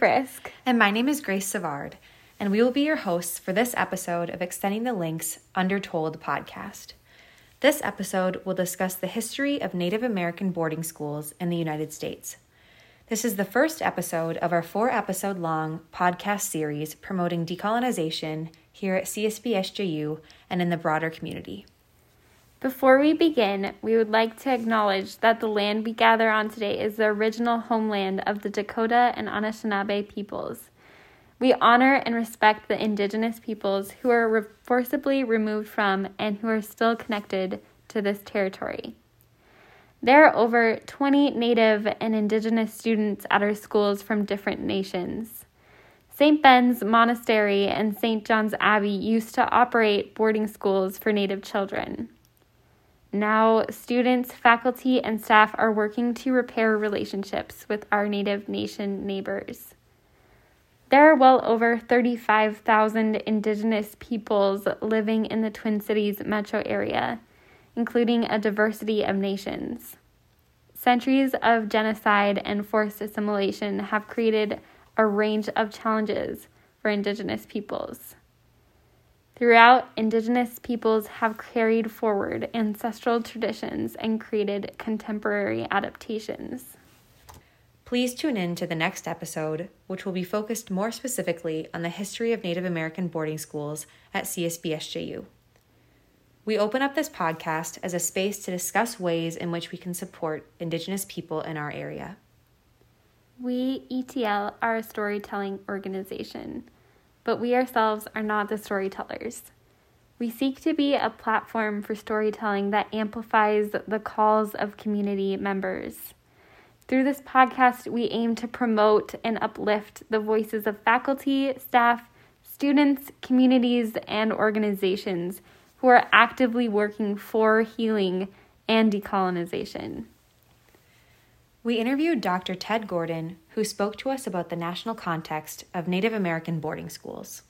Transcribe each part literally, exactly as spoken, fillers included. Frisk. And my name is Grace Savard, and we will be your hosts for this episode of Extending the Links Undertold podcast. This episode will discuss the history of Native American boarding schools in the United States. This is the first episode of our four-episode-long podcast series promoting decolonization here at C S B S J U and in the broader community. Before we begin, we would like to acknowledge that the land we gather on today is the original homeland of the Dakota and Anishinaabe peoples. We honor and respect the indigenous peoples who are re- forcibly removed from and who are still connected to this territory. There are over twenty Native and indigenous students at our schools from different nations. Saint Ben's Monastery and Saint John's Abbey used to operate boarding schools for Native children. Now, students, faculty, and staff are working to repair relationships with our Native Nation neighbors. There are well over thirty-five thousand Indigenous peoples living in the Twin Cities metro area, including a diversity of nations. Centuries of genocide and forced assimilation have created a range of challenges for Indigenous peoples. Throughout, Indigenous peoples have carried forward ancestral traditions and created contemporary adaptations. Please tune in to the next episode, which will be focused more specifically on the history of Native American boarding schools at C S B S J U. We open up this podcast as a space to discuss ways in which we can support Indigenous people in our area. We, E T L, are a storytelling organization, but we ourselves are not the storytellers. We seek to be a platform for storytelling that amplifies the calls of community members. Through this podcast, we aim to promote and uplift the voices of faculty, staff, students, communities, and organizations who are actively working for healing and decolonization. We interviewed Doctor Ted Gordon, who spoke to us about the national context of Native American boarding schools.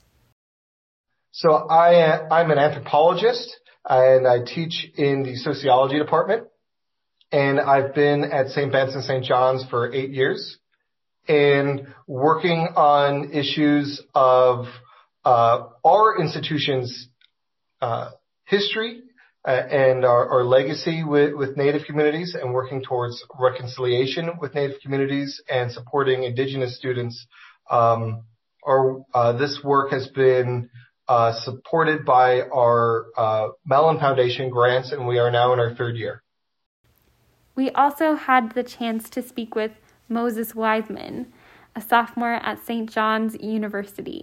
So I, I'm an anthropologist, and I teach in the sociology department. And I've been at Saint Ben's and Saint John's for eight years and working on issues of uh, our institution's uh, history Uh, and our, our legacy with, with Native communities, and working towards reconciliation with Native communities and supporting Indigenous students. Um, our, uh, this work has been uh, supported by our uh, Mellon Foundation grants, and we are now in our third year. We also had the chance to speak with Moses Wiseman, a sophomore at Saint John's University.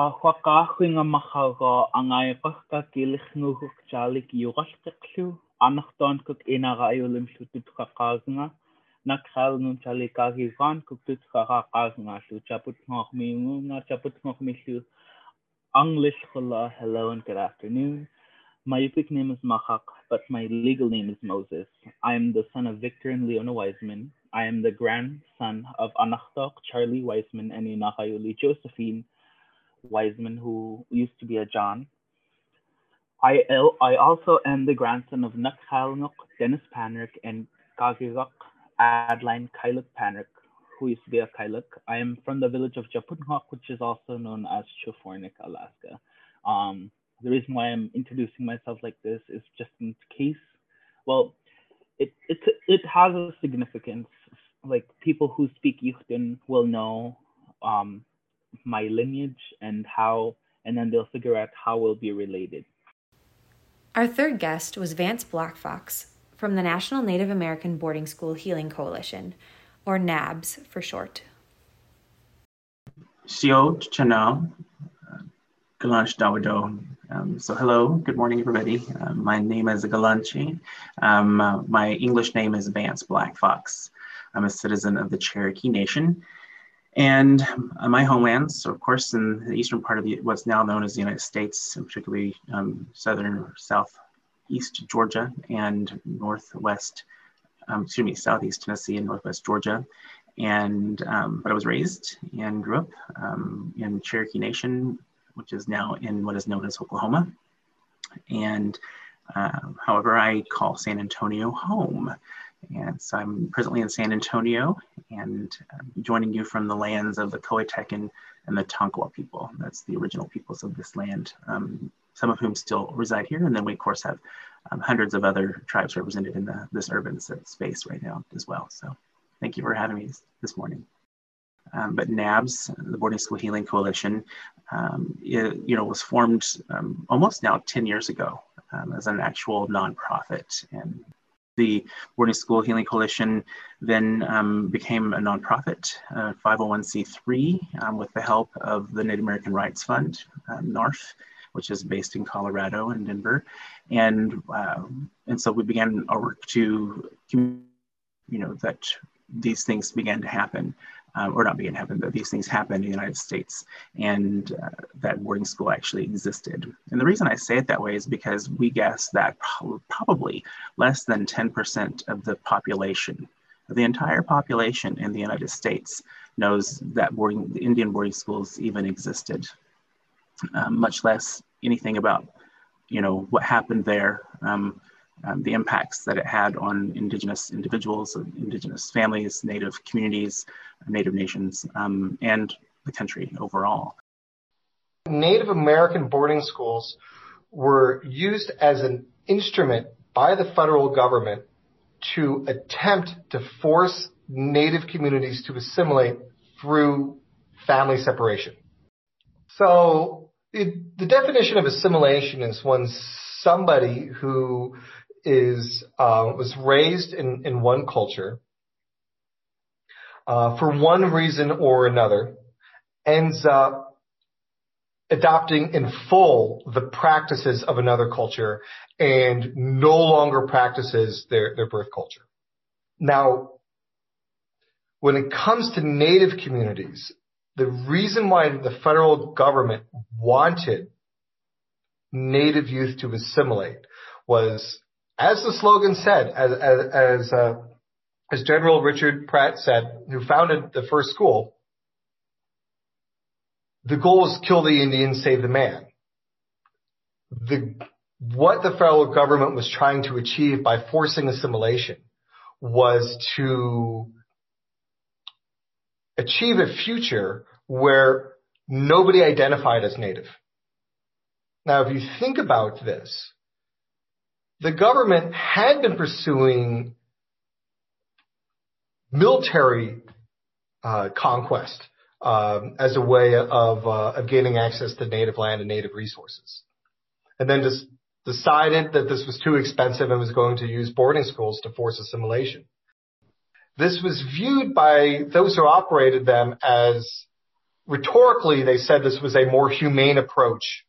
A huakahwing a mahago, ang ay paska kiliknuguk chalik yugaskaklu, anakton cook inagayulim sututkakazna, nakhal nun chalikazan kukutkakazna, su Chapunhook mimuna Chapunhook misu, English hula, hello and good afternoon. My Yupik name is Mahak, but my legal name is Moses. I am the son of Victor and Leona Wiseman. I am the grandson of Anaktok, Charlie Wiseman, and Inakayuli, Josephine Wiseman, who used to be a John. I I also am the grandson of Nukhalnuk Dennis Pannerk and Kaglek Adline Kailuk Pannerk, who used to be a Kailuk. I am from the village of Chapunhook, which is also known as Chefornak, Alaska. Um, the reason why I'm introducing myself like this is just in case, well, it it it has a significance. Like, people who speak Yuchden will know Um, my lineage and how, and then they'll figure out how we'll be related. Our third guest was Vance Blackfox from the National Native American Boarding School Healing Coalition, or N A B S for short. Sio Chanao, Galanch Dawado. Um, so hello, good morning, everybody. Uh, my name is Galanchi. Um, uh, my English name is Vance Blackfox. I'm a citizen of the Cherokee Nation and my homeland, so of course in the eastern part of the, what's now known as the United States, and particularly um, southern or southeast Georgia and northwest, um, excuse me, southeast Tennessee and northwest Georgia. And, um, but I was raised and grew up um, in Cherokee Nation, which is now in what is known as Oklahoma. And uh, however, I call San Antonio home. And so I'm presently in San Antonio and I'm joining you from the lands of the Coahuiltecan and the Tonkawa people. That's the original peoples of this land, um, some of whom still reside here. And then we, of course, have um, hundreds of other tribes represented in the, this urban space right now as well. So thank you for having me this morning. Um, but N A B S, the Boarding School Healing Coalition, um, it, you know, was formed um, almost now ten years ago um, as an actual nonprofit. And the Boarding School Healing Coalition then um, became a nonprofit, uh, five oh one c three, um, with the help of the Native American Rights Fund, um, NARF, which is based in Colorado and Denver. And, uh, and so we began our work to, you know, that these things began to happen. Um, or not began to happen, but these things happened in the United States, and uh, that boarding school actually existed. And the reason I say it that way is because we guess that pro probably less than ten percent of the population, of the entire population in the United States, knows that boarding, the Indian boarding schools even existed, um, much less anything about, you know, what happened there, um, um, the impacts that it had on Indigenous individuals, Indigenous families, Native communities, Native nations, um, and the country overall. Native American boarding schools were used as an instrument by the federal government to attempt to force Native communities to assimilate through family separation. So it, the definition of assimilation is when somebody who is uh, was raised in, in one culture, Uh, for one reason or another, ends up adopting in full the practices of another culture and no longer practices their, their birth culture. Now, when it comes to Native communities, the reason why the federal government wanted Native youth to assimilate was, as the slogan said, as, as, as uh, As General Richard Pratt said, who founded the first school, the goal was kill the Indian, save the man. The, what the federal government was trying to achieve by forcing assimilation was to achieve a future where nobody identified as Native. Now, if you think about this, the government had been pursuing military uh, conquest um, as a way of, uh, of gaining access to Native land and Native resources, and then just decided that this was too expensive and was going to use boarding schools to force assimilation. This was viewed by those who operated them as, rhetorically, they said this was a more humane approach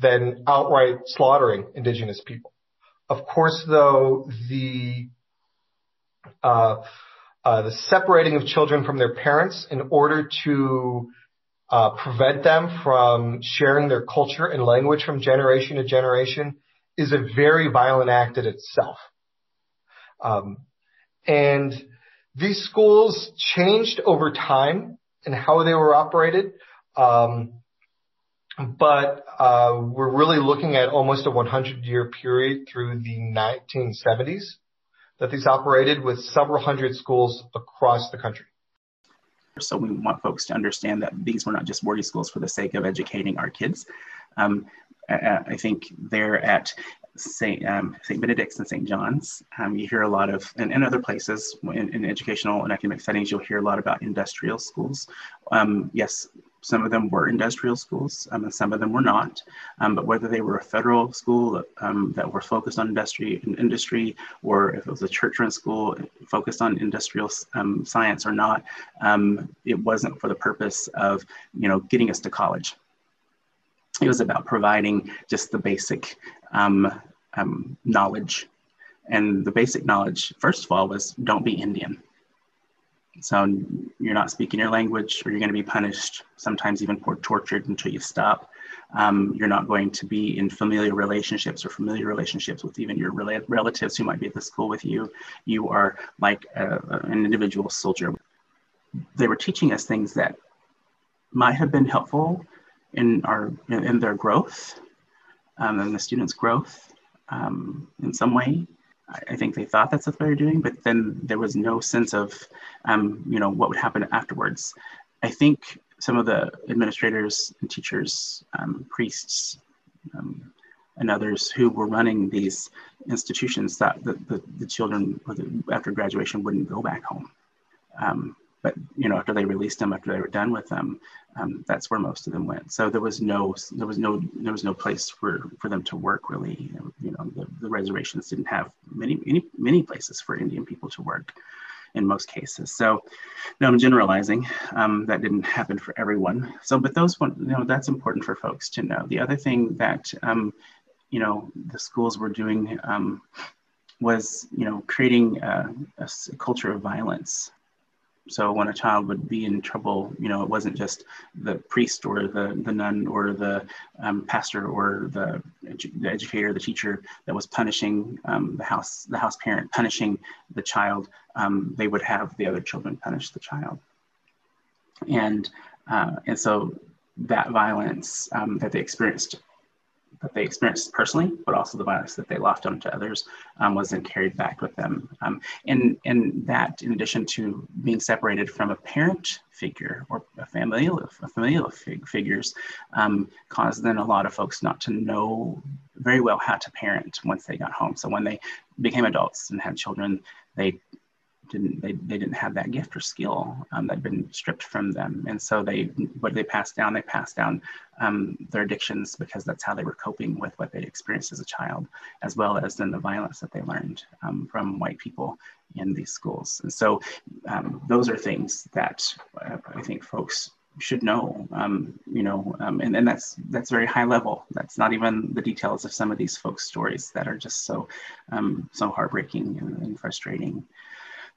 than outright slaughtering Indigenous people. Of course, though, the uh Uh, the separating of children from their parents in order to uh, prevent them from sharing their culture and language from generation to generation is a very violent act in itself. Um, and these schools changed over time in how they were operated, um, but uh, we're really looking at almost a one hundred year period through the nineteen seventies. That these operated with several hundred schools across the country. So we want folks to understand that these were not just boarding schools for the sake of educating our kids. Um, I, I think they're at Saint Um, Saint Benedict's and Saint John's. Um, you hear a lot of, and, and other places in, in educational and academic settings, you'll hear a lot about industrial schools. Um, yes, some of them were industrial schools, um, and some of them were not. Um, but whether they were a federal school um, that were focused on industry, industry, or if it was a church-run school focused on industrial um, science or not, um, it wasn't for the purpose of, you know, getting us to college. It was about providing just the basic um, um, knowledge, and the basic knowledge, first of all, was don't be Indian. So you're not speaking your language, or you're going to be punished, sometimes even tortured until you stop. Um, you're not going to be in familiar relationships or familiar relationships with even your rel relatives who might be at the school with you. You are like a, an individual soldier. They were teaching us things that might have been helpful in, our, in their growth, um, in the students' growth um, in some way. I think they thought that's what they were doing, but then there was no sense of, um, you know, what would happen afterwards. I think some of the administrators and teachers, um, priests, um, and others who were running these institutions thought that the, the children or the, after graduation wouldn't go back home. Um, but, you know, after they released them, after they were done with them, um, that's where most of them went. So there was no, there was no, there was no place for, for them to work really. You know, the, the reservations didn't have many, many, many places for Indian people to work in most cases. So, no, I'm generalizing, um, that didn't happen for everyone. So, but those one, you know, that's important for folks to know. The other thing that, um, you know, the schools were doing, um, was, you know, creating a, a culture of violence. So when a child would be in trouble, you know, it wasn't just the priest or the, the nun or the um, pastor or the, edu the educator, the teacher that was punishing um, the house, the house parent punishing the child. Um, they would have the other children punish the child. And, uh, and so that violence um, that they experienced, that they experienced personally, but also the violence that they lost onto others um, was then carried back with them. Um, and, and that, in addition to being separated from a parent figure or a familial, a familial fig figures, um, caused then a lot of folks not to know very well how to parent once they got home. So when they became adults and had children, they didn't, they, they didn't have that gift or skill um, that had been stripped from them. And so they, what they passed down, they passed down um, their addictions, because that's how they were coping with what they'd experienced as a child, as well as then the violence that they learned um, from white people in these schools. And so um, those are things that uh, I think folks should know, um, you know, um, and, and that's that's very high level. That's not even the details of some of these folks' stories that are just so, um, so heartbreaking and, and frustrating.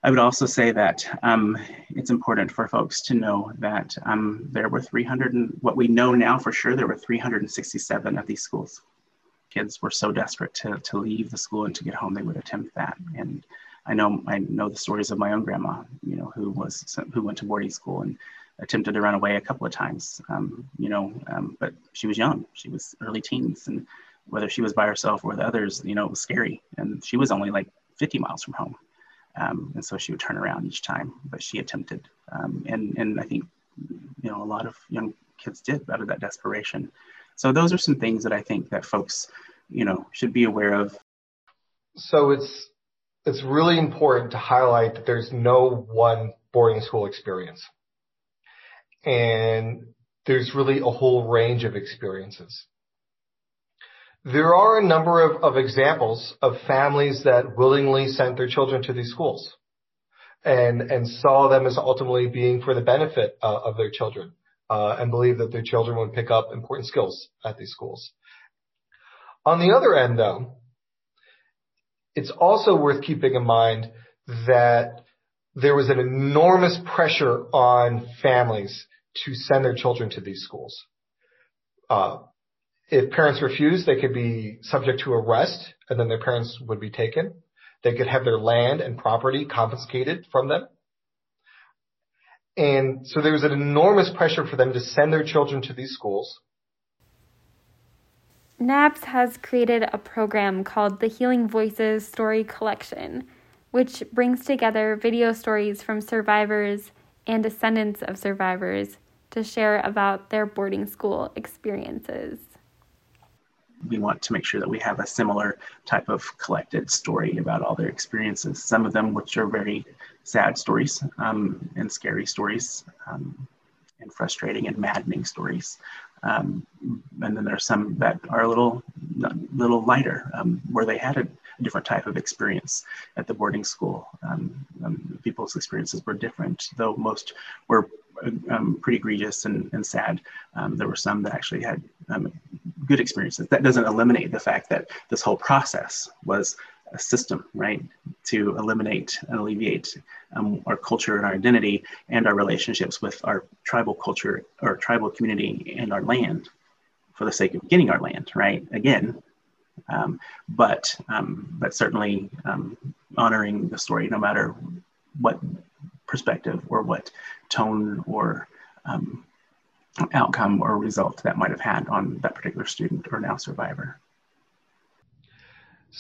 I would also say that um, it's important for folks to know that um, there were three hundred, and what we know now for sure, there were three hundred sixty-seven of these schools. Kids were so desperate to, to leave the school and to get home, they would attempt that. And I know I know the stories of my own grandma, you know, who was who went to boarding school and attempted to run away a couple of times, um, you know, um, but she was young, she was early teens, and whether she was by herself or with others, you know, it was scary. And she was only like fifty miles from home. Um, and so she would turn around each time, but she attempted. Um, and, and I think, you know, a lot of young kids did out of that desperation. So those are some things that I think that folks, you know, should be aware of. So it's, it's really important to highlight that there's no one boarding school experience. And there's really a whole range of experiences. There are a number of, of examples of families that willingly sent their children to these schools and, and saw them as ultimately being for the benefit uh, of their children, uh, and believed that their children would pick up important skills at these schools. On the other end, though, it's also worth keeping in mind that there was an enormous pressure on families to send their children to these schools. Uh, If parents refused, they could be subject to arrest, and then their parents would be taken. They could have their land and property confiscated from them. And so there was an enormous pressure for them to send their children to these schools. N A B S has created a program called the Healing Voices Story Collection, which brings together video stories from survivors and descendants of survivors to share about their boarding school experiences. We want to make sure that we have a similar type of collected story about all their experiences, some of them which are very sad stories um, and scary stories um, and frustrating and maddening stories. Um, and then there are some that are a little, little lighter, um, where they had a different type of experience at the boarding school. Um, um, people's experiences were different, though most were Um, pretty egregious and, and sad. Um, there were some that actually had um, good experiences. That doesn't eliminate the fact that this whole process was a system, right, to eliminate and alleviate um, our culture and our identity and our relationships with our tribal culture or tribal community and our land for the sake of getting our land, right, again. Um, but, um, but certainly um, honoring the story, no matter what perspective or what tone or um, outcome or result that might have had on that particular student or now survivor.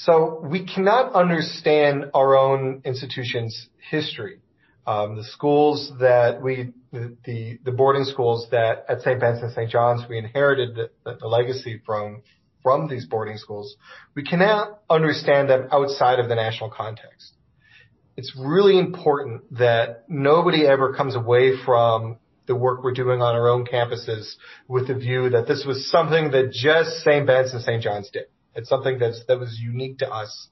So we cannot understand our own institution's history. Um, the schools that we, the, the, the boarding schools that at Saint Ben's and Saint John's, we inherited the, the, the legacy from, from these boarding schools. We cannot understand them outside of the national context. It's really important that nobody ever comes away from the work we're doing on our own campuses with the view that this was something that just Saint Ben's and Saint John's did. It's something that's, that was unique to us,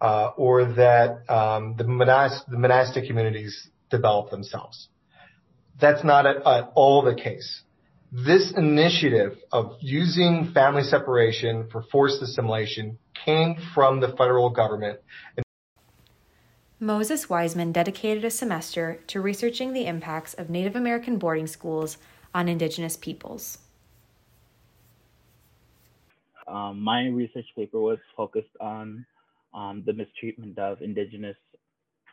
uh, or that, um, the monast, the monastic communities developed themselves. That's not at, at all the case. This initiative of using family separation for forced assimilation came from the federal government. Moses Wiseman dedicated a semester to researching the impacts of Native American boarding schools on Indigenous peoples. Um, my research paper was focused on um, the mistreatment of Indigenous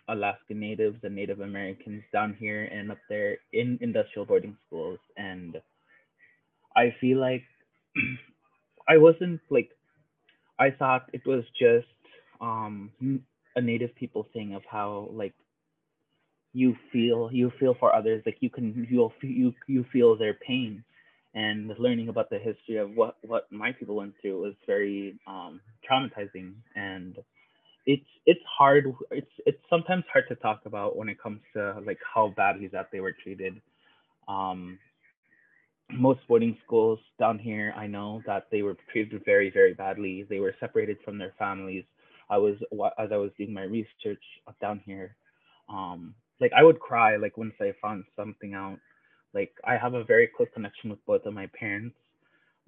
Alaska Natives and Native Americans down here and up there in industrial boarding schools. And I feel like I wasn't like, I thought it was just um, a Native people thing of how like you feel, you feel for others, like you can, you'll, you, you feel their pain. And learning about the history of what, what my people went through was very um, traumatizing, and it's it's hard. It's it's sometimes hard to talk about when it comes to like how badly that they were treated. Um, most boarding schools down here, I know that they were treated very very badly. They were separated from their families. I was as I was doing my research down here, um, like I would cry like once I found something out. Like I have a very close connection with both of my parents,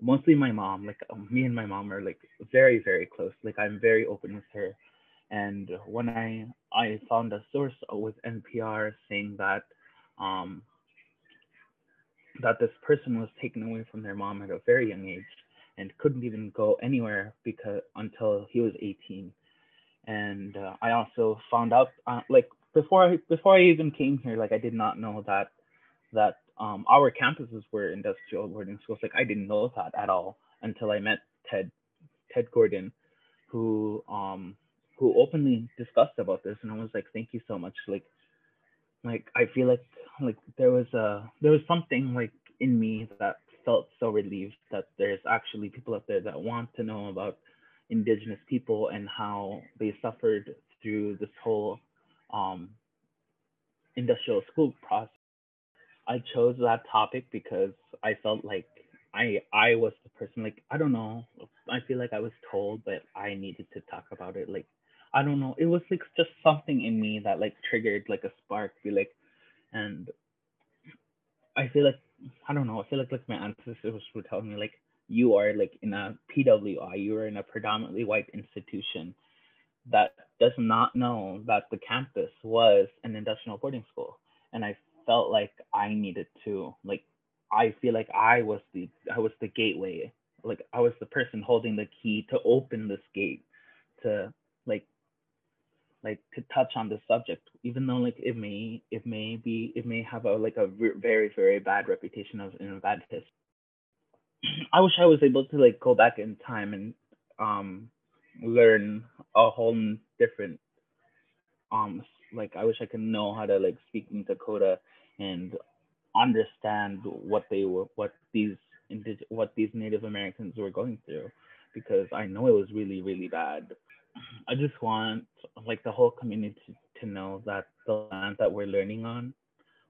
mostly my mom. Like me and my mom are like very, very close. Like I'm very open with her. And when I, I found a source with N P R saying that, um, that this person was taken away from their mom at a very young age and couldn't even go anywhere because until he was eighteen. And uh, I also found out, uh, like before I, before I even came here, like I did not know that, that, Um, our campuses were industrial boarding schools. Like I didn't know that at all until I met Ted, Ted Gordon, who um, who openly discussed about this, and I was like, thank you so much. Like, like I feel like like there was a there was something like in me that felt so relieved that there's actually people out there that want to know about Indigenous people and how they suffered through this whole um, industrial school process. I chose that topic because I felt like I I was the person, like, I don't know. I feel like I was told that I needed to talk about it. Like, I don't know. It was like just something in me that like triggered like a spark. Be like, and I feel like, I don't know. I feel like like my ancestors were telling me like, you are like in a P W I, you are in a predominantly white institution that does not know that the campus was an industrial boarding school. And I felt like I needed to, like, I feel like I was the, I was the gateway. Like I was the person holding the key to open this gate to like, like to touch on this subject, even though like it may, it may be, it may have a, like a very, very bad reputation of in a bad history. I wish I was able to like go back in time and um, learn a whole different, um, like I wish I could know how to like speak in Dakota and understand what they were, what these, what these Native Americans were going through, because I know it was really, really bad. I just want like the whole community to know that the land that we're learning on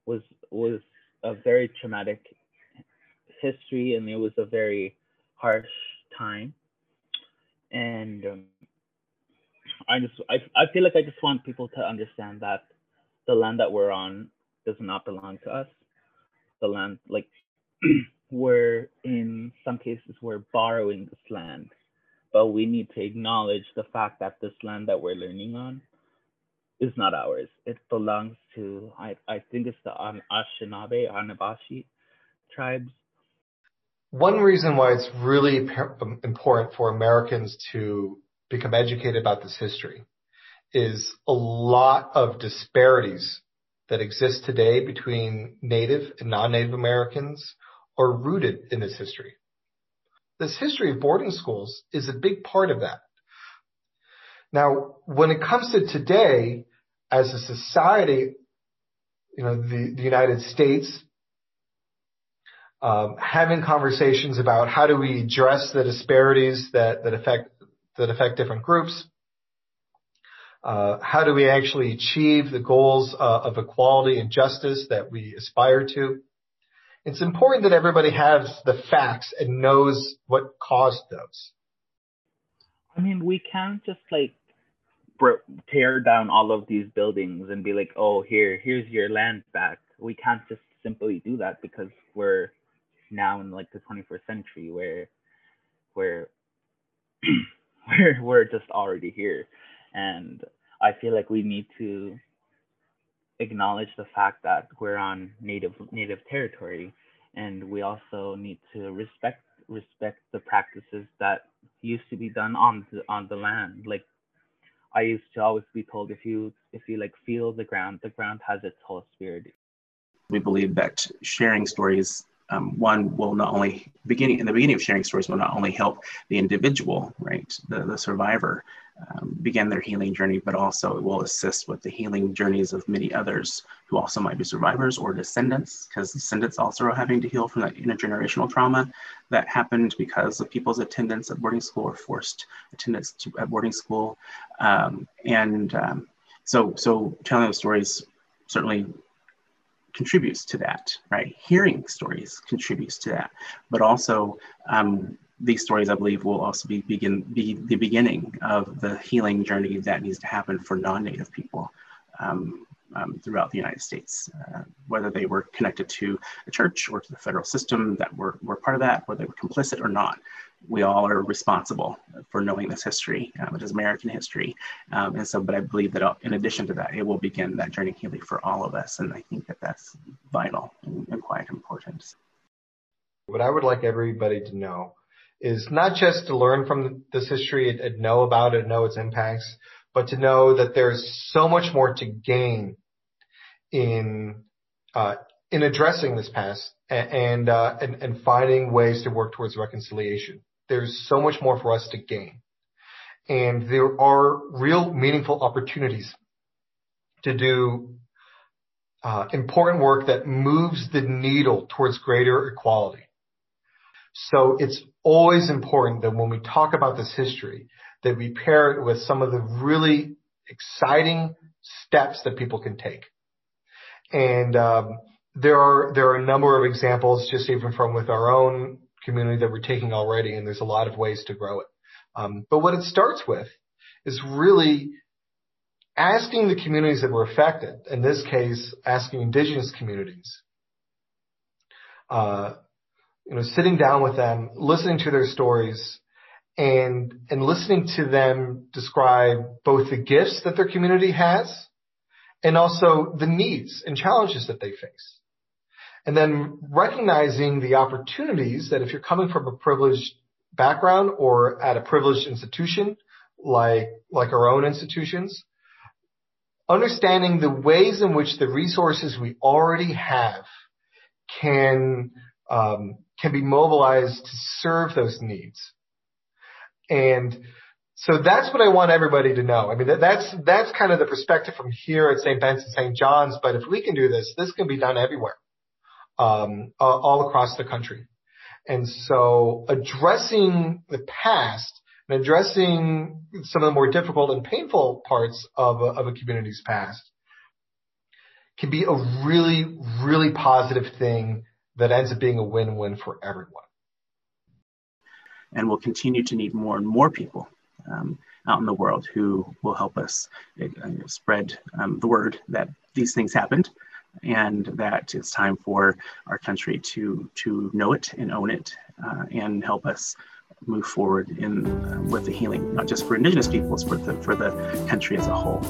was, was a very traumatic history, and it was a very harsh time. And um, I just, I, I feel like I just want people to understand that the land that we're on does not belong to us. The land, like, we're in some cases, we're borrowing this land, but we need to acknowledge the fact that this land that we're learning on is not ours. It belongs to, I, I think it's the Ashinaabe, Anabashi tribes. One reason why it's really important for Americans to become educated about this history is a lot of disparities that exist today between Native and non-Native Americans are rooted in this history. This history of boarding schools is a big part of that. Now, when it comes to today, as a society, you know, the, the United States, um, having conversations about how do we address the disparities that, that affect, that affect different groups. Uh, how do we actually achieve the goals uh, of equality and justice that we aspire to? It's important that everybody has the facts and knows what caused those. I mean, we can't just like tear down all of these buildings and be like, oh, here, here's your land back. We can't just simply do that because we're now in like the twenty-first century where where where we're just already here. And I feel like we need to acknowledge the fact that we're on native native territory, and we also need to respect respect the practices that used to be done on the, on the land. Like I used to always be told, if you if you like feel the ground, the ground has its whole spirit. We believe that sharing stories, um, one will not only beginning in the beginning of sharing stories will not only help the individual, right, the the survivor. Um, begin their healing journey, but also it will assist with the healing journeys of many others who also might be survivors or descendants, because descendants also are having to heal from that intergenerational trauma that happened because of people's attendance at boarding school or forced attendance to, at boarding school. Um, and um, so, so telling those stories certainly contributes to that, right? Hearing stories contributes to that, but also um, these stories, I believe, will also be, begin, be the beginning of the healing journey that needs to happen for non-Native people um, um, throughout the United States, uh, whether they were connected to a church or to the federal system that were, were part of that, whether they were complicit or not. We all are responsible for knowing this history, uh, which is American history. Um, and so, but I believe that in addition to that, it will begin that journey of healing for all of us. And I think that that's vital and, and quite important. What I would like everybody to know is not just to learn from this history and, and know about it and know its impacts, but to know that there's so much more to gain in uh, in addressing this past and and, uh, and and finding ways to work towards reconciliation. There's so much more for us to gain. And there are real meaningful opportunities to do uh, important work that moves the needle towards greater equality. So it's always important that when we talk about this history, that we pair it with some of the really exciting steps that people can take. And um, there are there are a number of examples, just even from with our own community that we're taking already, and there's a lot of ways to grow it. Um, but what it starts with is really asking the communities that were affected, in this case, asking indigenous communities, uh, you know, sitting down with them, listening to their stories, and and listening to them describe both the gifts that their community has and also the needs and challenges that they face. And then recognizing the opportunities that if you're coming from a privileged background or at a privileged institution like like our own institutions, understanding the ways in which the resources we already have can um can be mobilized to serve those needs. And so that's what I want everybody to know. I mean, that, that's that's kind of the perspective from here at Saint Ben's and Saint John's, but if we can do this, this can be done everywhere, um, uh, all across the country. And so addressing the past and addressing some of the more difficult and painful parts of a, of a community's past can be a really, really positive thing that ends up being a win-win for everyone. And we'll continue to need more and more people um, out in the world who will help us uh, spread um, the word that these things happened and that it's time for our country to, to know it and own it uh, and help us move forward in, uh, with the healing, not just for Indigenous peoples, but for the, for the country as a whole.